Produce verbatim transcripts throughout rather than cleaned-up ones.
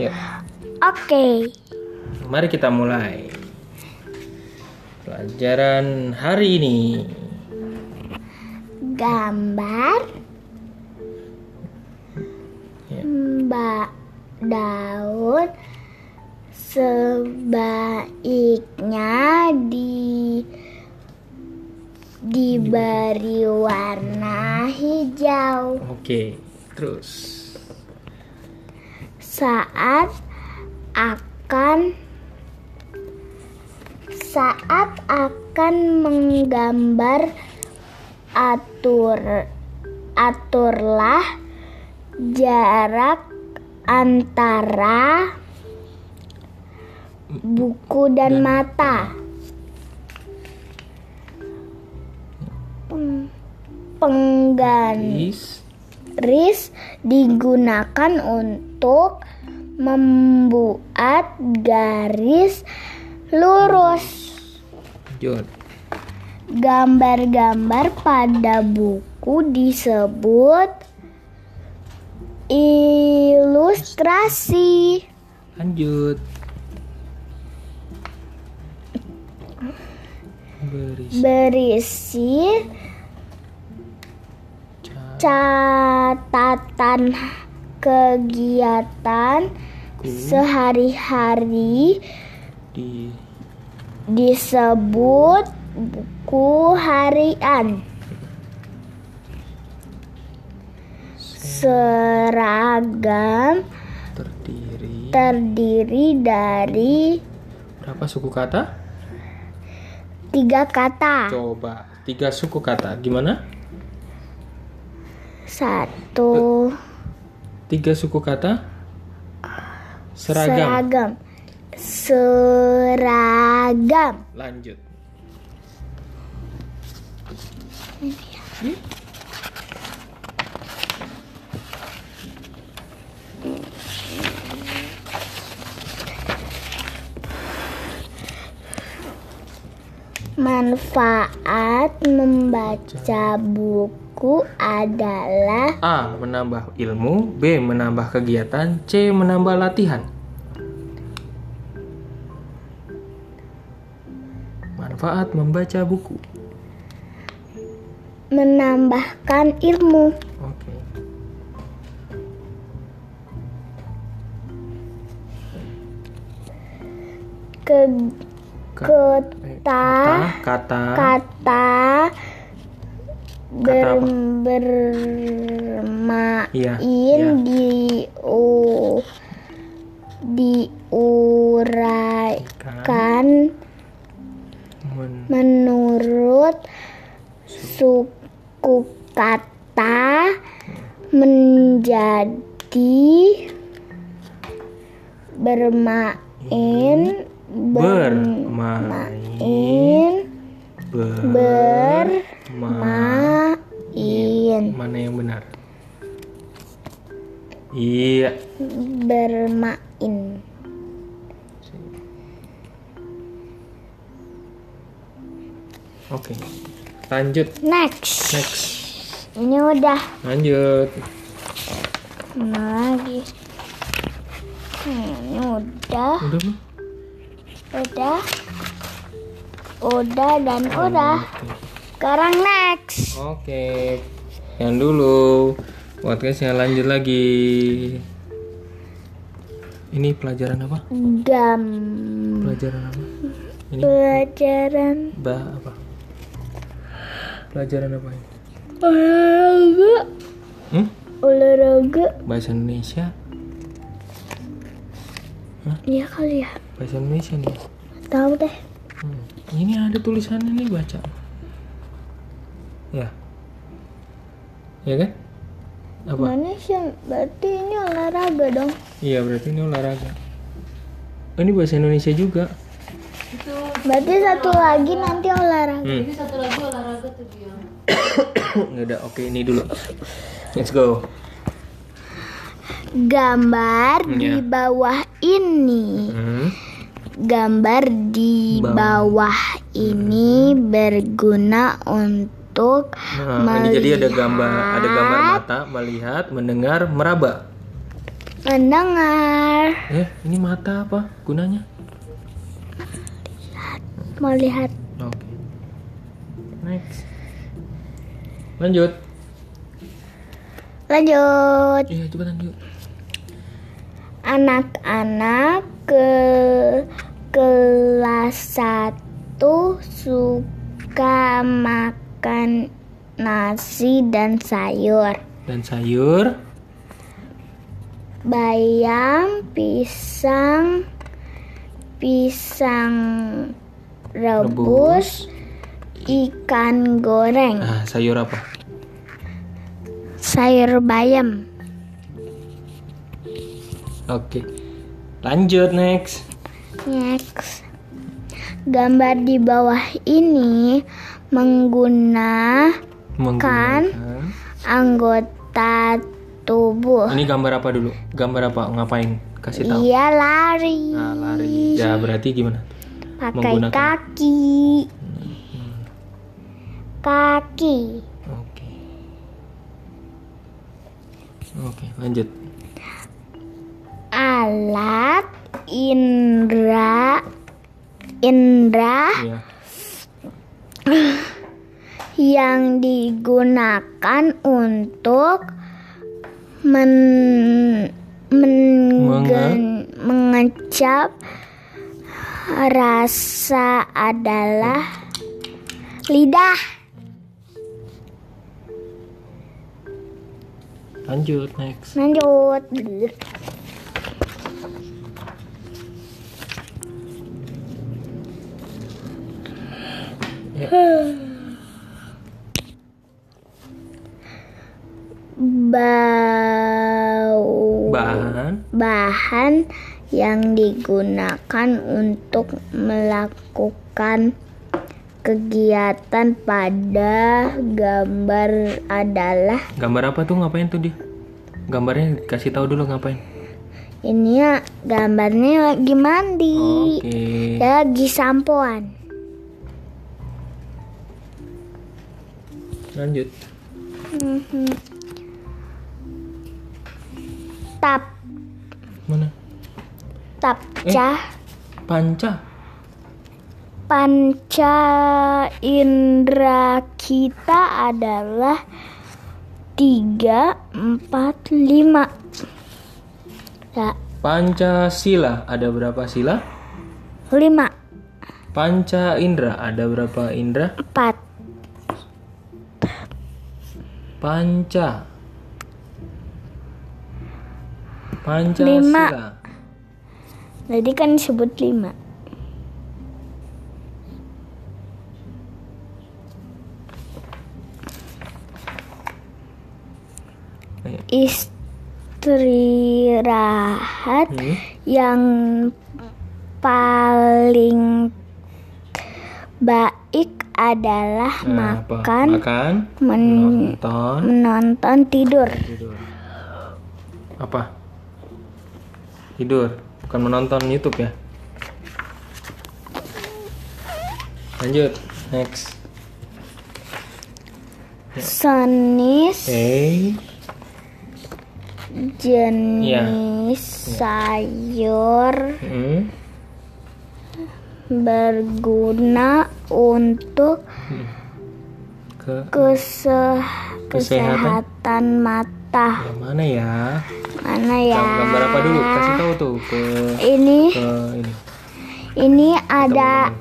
Ya. Oke. Okay. Mari kita mulai pelajaran hari ini. Gambar ya. Mbak daun sebaiknya di diberi warna hijau. Oke, terus. Saat akan saat akan menggambar atur aturlah jarak antara buku dan mata. Penggaris Ris digunakan untuk membuat garis lurus. Jod. Gambar-gambar pada buku disebut ilustrasi. Lanjut. Berisi, Berisi catatan kegiatan sehari-hari di. disebut buku harian. Seragam terdiri, terdiri dari berapa suku kata? Tiga kata. Coba tiga suku kata gimana? Satu. Tiga suku kata. Seragam. Seragam. Seragam. Lanjut. Manfaat membaca buku adalah A. menambah ilmu, B. menambah kegiatan, C. menambah latihan. Manfaat membaca buku, menambahkan ilmu. Oke. Ke Kat- kata kata kata Ber- bermain ya, ya. di u, diuraikan Men. menurut suku kata menjadi bermain bermain ber bermain. Mana yang benar? Iya. Bermain. Oke. Okay. Lanjut. Next. Next. Ini udah. Lanjut. Mana lagi? Ini udah. Udah. Udah. Udah dan oh, udah. Okay. Sekarang next. Oke, okay. Yang dulu podcastnya lanjut lagi. Ini pelajaran apa? Gam. Pelajaran apa? Ini pelajaran. Bah apa? Pelajaran apa ini? Olahraga. Hmm? Olahraga. Bahasa Indonesia. Hah? Iya kali ya. Bahasa Indonesia nih. Tahu deh. Hmm. Ini ada tulisannya nih, baca. Ya, ya kan? Apa? Indonesia, berarti ini olahraga dong? Iya, berarti ini olahraga. Oh, ini bahasa Indonesia juga. Itu. Berarti satu lagi nanti olahraga. Hmm. Jadi satu lagi olahraga tuh dia. Nggak ada. Oke, ini dulu. Let's go. Gambar hmm, ya. di bawah ini. Hmm. Gambar di bawah, bawah ini hmm. berguna untuk Untuk nah, melihat, ini jadi ada gambar, ada gambar mata, melihat, mendengar, meraba. mendengar. Eh, ini mata apa gunanya? Lihat. Mau lihat. Oke. Okay. Next. Lanjut. Lanjut. Iya, coba lanjut. Anak-anak ke kelas satu suka makan nasi dan sayur. Dan sayur? Bayam, pisang, pisang rebus, rebus, ikan goreng. Ah, sayur apa? Sayur bayam. Oke, lanjut next. Next. Gambar di bawah ini menggunakan, menggunakan anggota tubuh. Ini gambar apa dulu? Gambar apa? Ngapain? Kasih tahu. Iya, lari. Nah, lari. Ya, berarti gimana? Pakai menggunakan kaki. Hmm. Kaki. Oke. Oke, lanjut. Alat indra indra ya. Yang digunakan untuk men, men, mengecap rasa adalah lidah. Lanjut next. Lanjut. Bau bahan bahan yang digunakan untuk melakukan kegiatan pada gambar adalah. Gambar apa tuh? Ngapain tuh dia? Gambarnya kasih tahu dulu ngapain? Ini gambarnya lagi mandi. Okay. Dia lagi sampoan. Lanjut. Mm-hmm. Tap. Mana? Tapca. Eh, panca. Panca indera kita adalah tiga, empat, lima. Ya. Pancasila ada berapa sila? Lima. Panca indera ada berapa indera? Empat. Panca Pancasila. Jadi kan disebut lima. Istirahat hmm? yang paling baik adalah nah, makan, makan men- menonton, menonton, tidur. tidur. Apa? Tidur, bukan menonton YouTube ya. Lanjut, next. Ya. Senis hey. jenis ya. sayur. Hmm. Berguna untuk Ke, keseh, kesehatan. kesehatan mata. Ya, mana ya? Mana ya? Gambar apa dulu? Kasih tahu tuh. Ke, ini, ke ini. Ini ada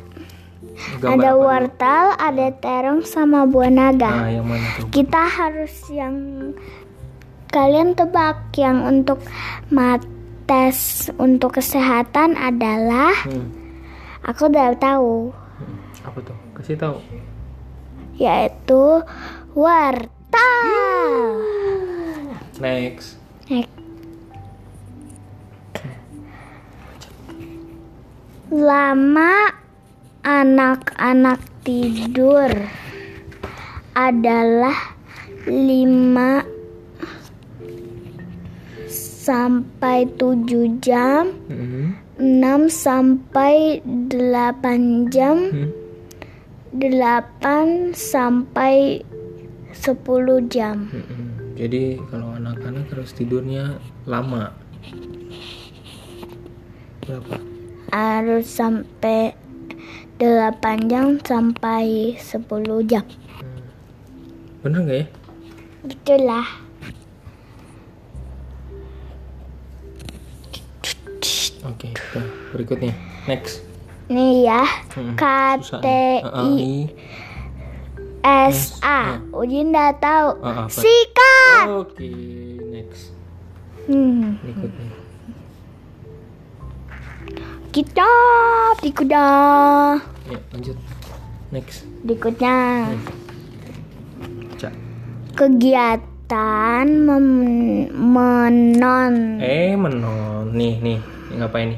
ada wortel, dulu? ada terong sama buah naga. Nah, yang mana tuh? Kita harus yang kalian tebak yang untuk mata, untuk kesehatan adalah. Hmm. Aku udah tahu. Apa tuh? Kasih tahu. Yaitu wortel. Next. Next. Lama anak-anak tidur adalah lima sampai tujuh jam. Mm-hmm. enam sampai delapan jam, hmm? delapan sampai sepuluh jam. Hmm, jadi kalau anak-anak harus tidurnya lama. Berapa? Harus sampai delapan jam sampai sepuluh jam. Bener nggak ya? Betul lah. Oke, okay, berikutnya. Next. Nih ya, hmm, K T I S A. Udin udah tahu. Uh, Sikat. Oke, okay, next. Hmm. Berikutnya. Kitab di kuda. Ya, lanjut. Next. Berikutnya. Cak. Kegiatan mem- menon. Eh, menon. Nih, nih. Ngapain nih?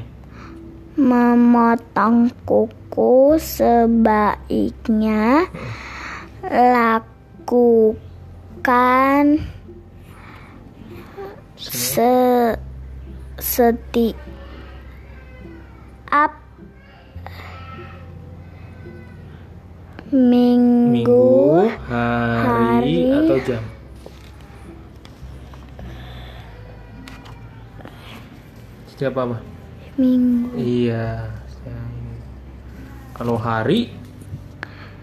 Memotong kuku sebaiknya hmm. lakukan se- setiap minggu, minggu hari, hari atau jam. Setiap apa? Minggu. Iya. Kalau hari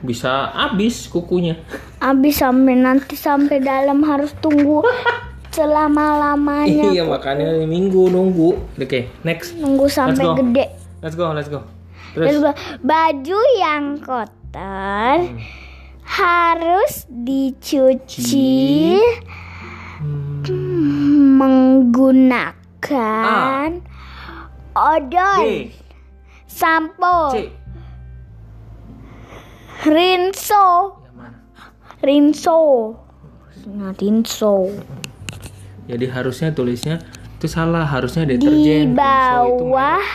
bisa habis kukunya. Habis sampai nanti sampai dalam harus tunggu selama-lamanya. Iya, kuku. Makanya minggu nunggu. Oke, okay, next. Nunggu sampai let's gede. Let's go, let's go. Terus let's go. Baju yang kotor hmm. harus dicuci hmm. menggunakan kan odol, sampo, C. rinso, rinso, nah rinso. Jadi harusnya tulisnya itu salah, harusnya deterjen. Di bawah,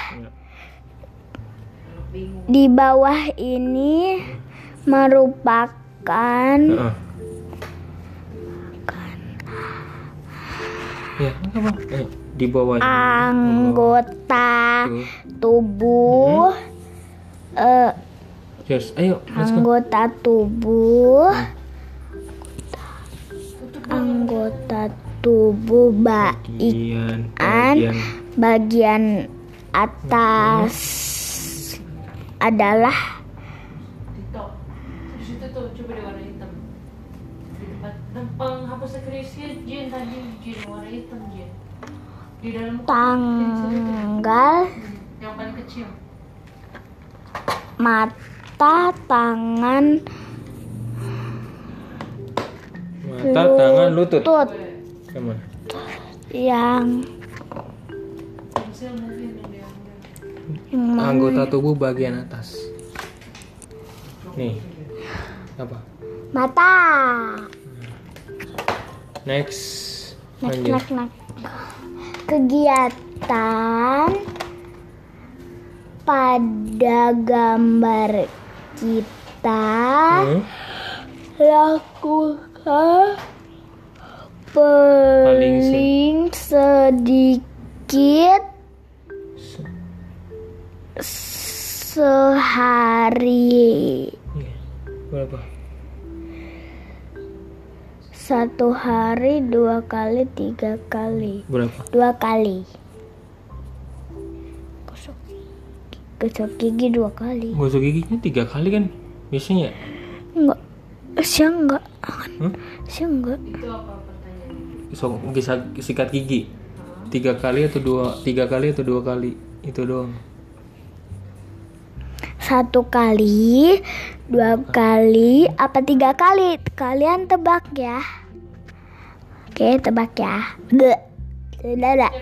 di bawah ini merupakan. Uh-uh. Kan. Ya, apa? Eh. Di bawahnya anggota oh. tubuh hmm. uh, yes. Ayo, anggota tubuh hmm. anggota tubuh bagian bagian, bagian atas hmm. adalah tanggal, mata, tangan, mata, lutut, tangan, lutut, yang, yang anggota tubuh bagian atas. Nih, apa? Mata. Next, lanjut. Next, next, next. Kegiatan pada gambar kita hmm. lakukan paling sedikit sehari. Berapa? Satu hari, dua kali, tiga kali. Berapa? Dua kali. Gosok gigi, gosok gigi dua kali. Gosok giginya tiga kali kan? Biasanya? Enggak. Siang enggak. Hmm? Siang enggak. Itu apa pertanyaannya? So, sikat gigi. Tiga kali atau dua, tiga kali atau dua kali? Itu doang. Satu kali, dua kali, apa tiga kali? Kalian tebak ya. Oke, tebak ya. Bleh. Sudah.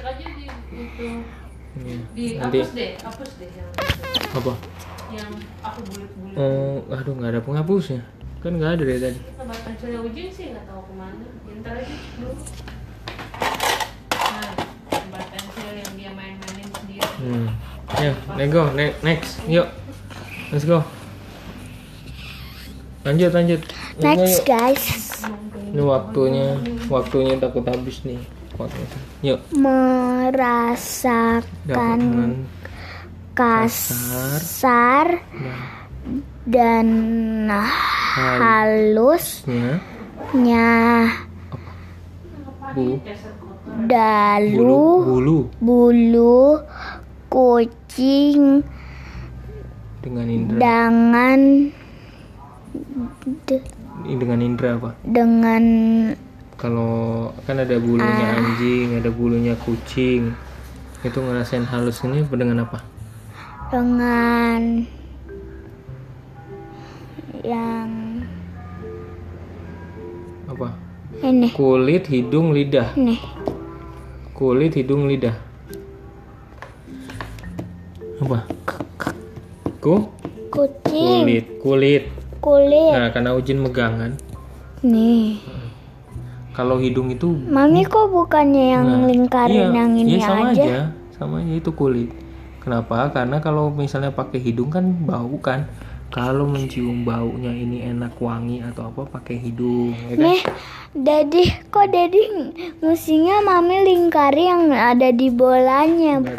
Di hapus deh, hapus deh yang apa? Yang aku bulet-bulet. Oh, aduh enggak ada penghapusnya. Kan enggak ada dari tadi. Tempat pensil Ujin sih enggak tahu ke mana. Entar aja dulu. Nah, tempat pensil yang dia main-mainin sendiri. Hmm. Ya, nego, ne- next. Yuk. Let's go. Lanjut, lanjut. Next, guys. Ini waktunya, waktunya takut habis nih. Yuk. Merasakan kasar dan halusnya Bu. dalu, bulu, bulu kucing dengan indera, dengan de- dengan indera apa? Dengan, kalau kan ada bulunya uh, anjing, ada bulunya kucing, itu ngerasain halus ini dengan apa? Dengan yang apa? Ini. Kulit, hidung, lidah. Ini. Kulit, hidung, lidah. Apa? Ku? Kucing. Kulit, kulit. Kulit. Nah, karena Ujin megang kan. Nih. Kalau hidung itu. Mami kok bukannya yang nah, lingkarin iya, yang ini iya, sama aja? Iya sama aja, sama aja itu kulit. Kenapa? Karena kalau misalnya pakai hidung kan bau kan. Kalau mencium baunya ini enak, wangi atau apa, pakai hidung ya kan? Nih, Daddy, kok Daddy mestinya Mami lingkari yang ada di bolanya. Nggak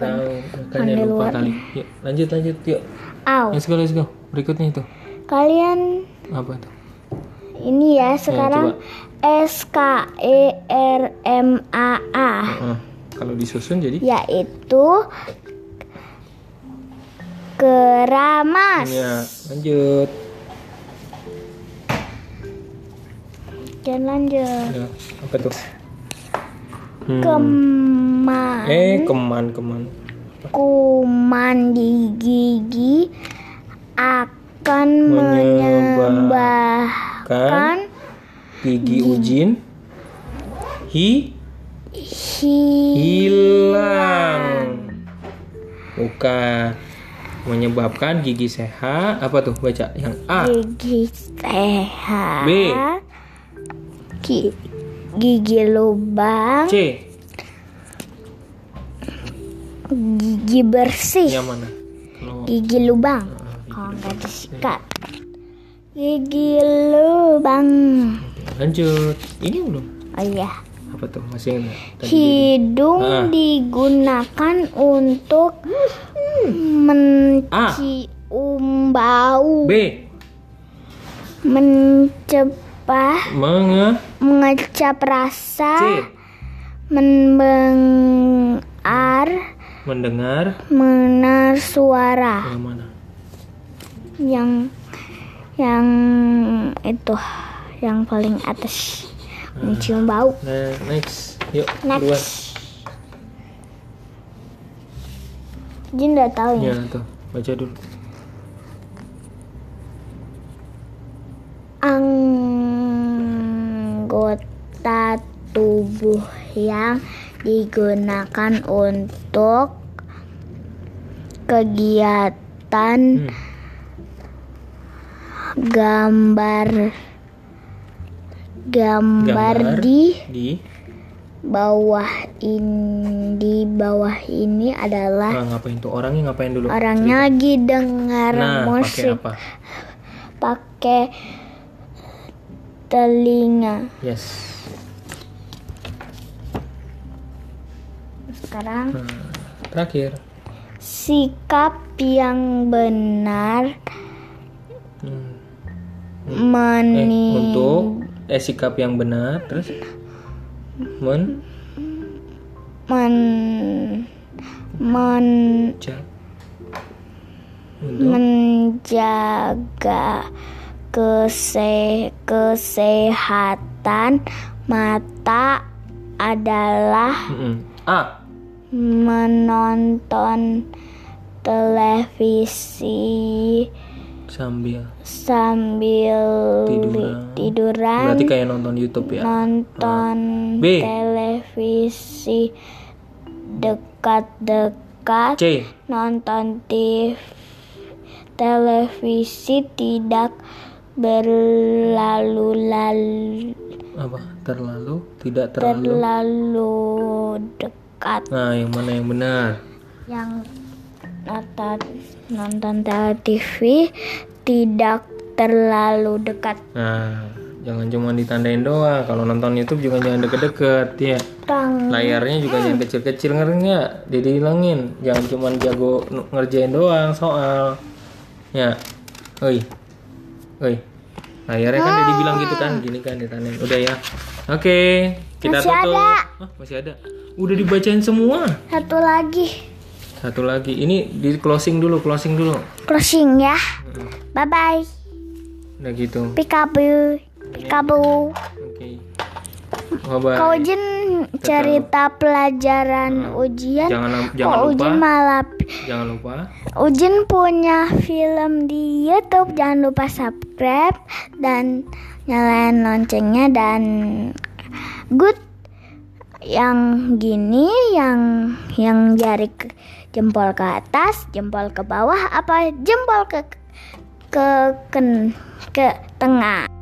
bukan di luar ya, lanjut, lanjut, yuk. Let's go, let's go. Berikutnya itu kalian apa tuh? Ini ya, sekarang ya, S K E R M A A. uh-uh. Kalau disusun jadi? Yaitu keramas. Ya, lanjut. Dan lanjut. Ya, apa tuh? Hmm. Keman. Eh, keman, keman. Kuman di gigi akan menyebabkan gigi, gigi Ujin hi hilang. Bukan. Menyebabkan gigi sehat. Apa tuh, baca yang A? Gigi sehat. B. G- gigi lubang. C. Gigi bersih. Yang mana? Kalau... Gigi lubang. Kalau nggak disikat. Gigi lubang. Lanjut. Ini belum? Oh iya. Apa tuh, masih ingat? Hidung ah. digunakan untuk mencium bau. B. Mencepah, Menge. mengecap rasa. C. Mendengar, mendengar, menar suara. Yang mana? Yang yang itu, yang paling atas. Nah, mencium bau. Nah, next. Yuk, duluan. Jin udah tahu ya? Ya, tuh. Baca dulu. Anggota tubuh yang digunakan untuk kegiatan hmm. gambar, gambar gambar di, di. bawah ini, di bawah ini adalah. Nah, ngapain tuh orangnya, ngapain dulu? Orangnya lagi dengar nah, musik. Pakai telinga. Yes. Sekarang nah, terakhir. Sikap yang benar hmm. Hmm. menin eh, untuk eh sikap yang benar terus Men Men Men menjaga kese, kesehatan mata adalah A. menonton televisi sambil sambil tiduran. tiduran Berarti kayak nonton YouTube ya. Nonton B. televisi dekat-dekat. C. Nonton T V televisi tidak berlalu-lalu. Apa? Terlalu? Tidak terlalu. Terlalu dekat. Nah, yang mana yang benar? Yang nonton, nonton T V tidak terlalu dekat. Nah, jangan cuma ditandain doang. Kalau nonton YouTube juga jangan deket-deket ya. Tang. Layarnya juga hmm. jangan kecil-kecil, ngerti nggak? Jadi hilangin. Jangan cuma jago ngerjain doang soal. Ya, oi, oi. Layarnya kan udah dibilang gitu kan, gini kan ditandain. Udah ya. Oke, kita masih tutup. Ada. Oh, masih ada. Udah dibacain semua. Satu lagi. Satu lagi. Ini di closing dulu, closing dulu. Closing ya. Mm. Bye bye. Udah gitu. Pikabu, Pikabu. Oke. Okay. Bye bye. Kau Jin cerita pelajaran uh, ujian. Jangan, jangan lupa. Ujin malah. Jangan lupa. Ujin punya film di YouTube. Jangan lupa subscribe dan nyalain loncengnya dan good. Yang gini, yang yang jari ke, jempol ke atas, jempol ke bawah, apa jempol ke ke ke, ke tengah.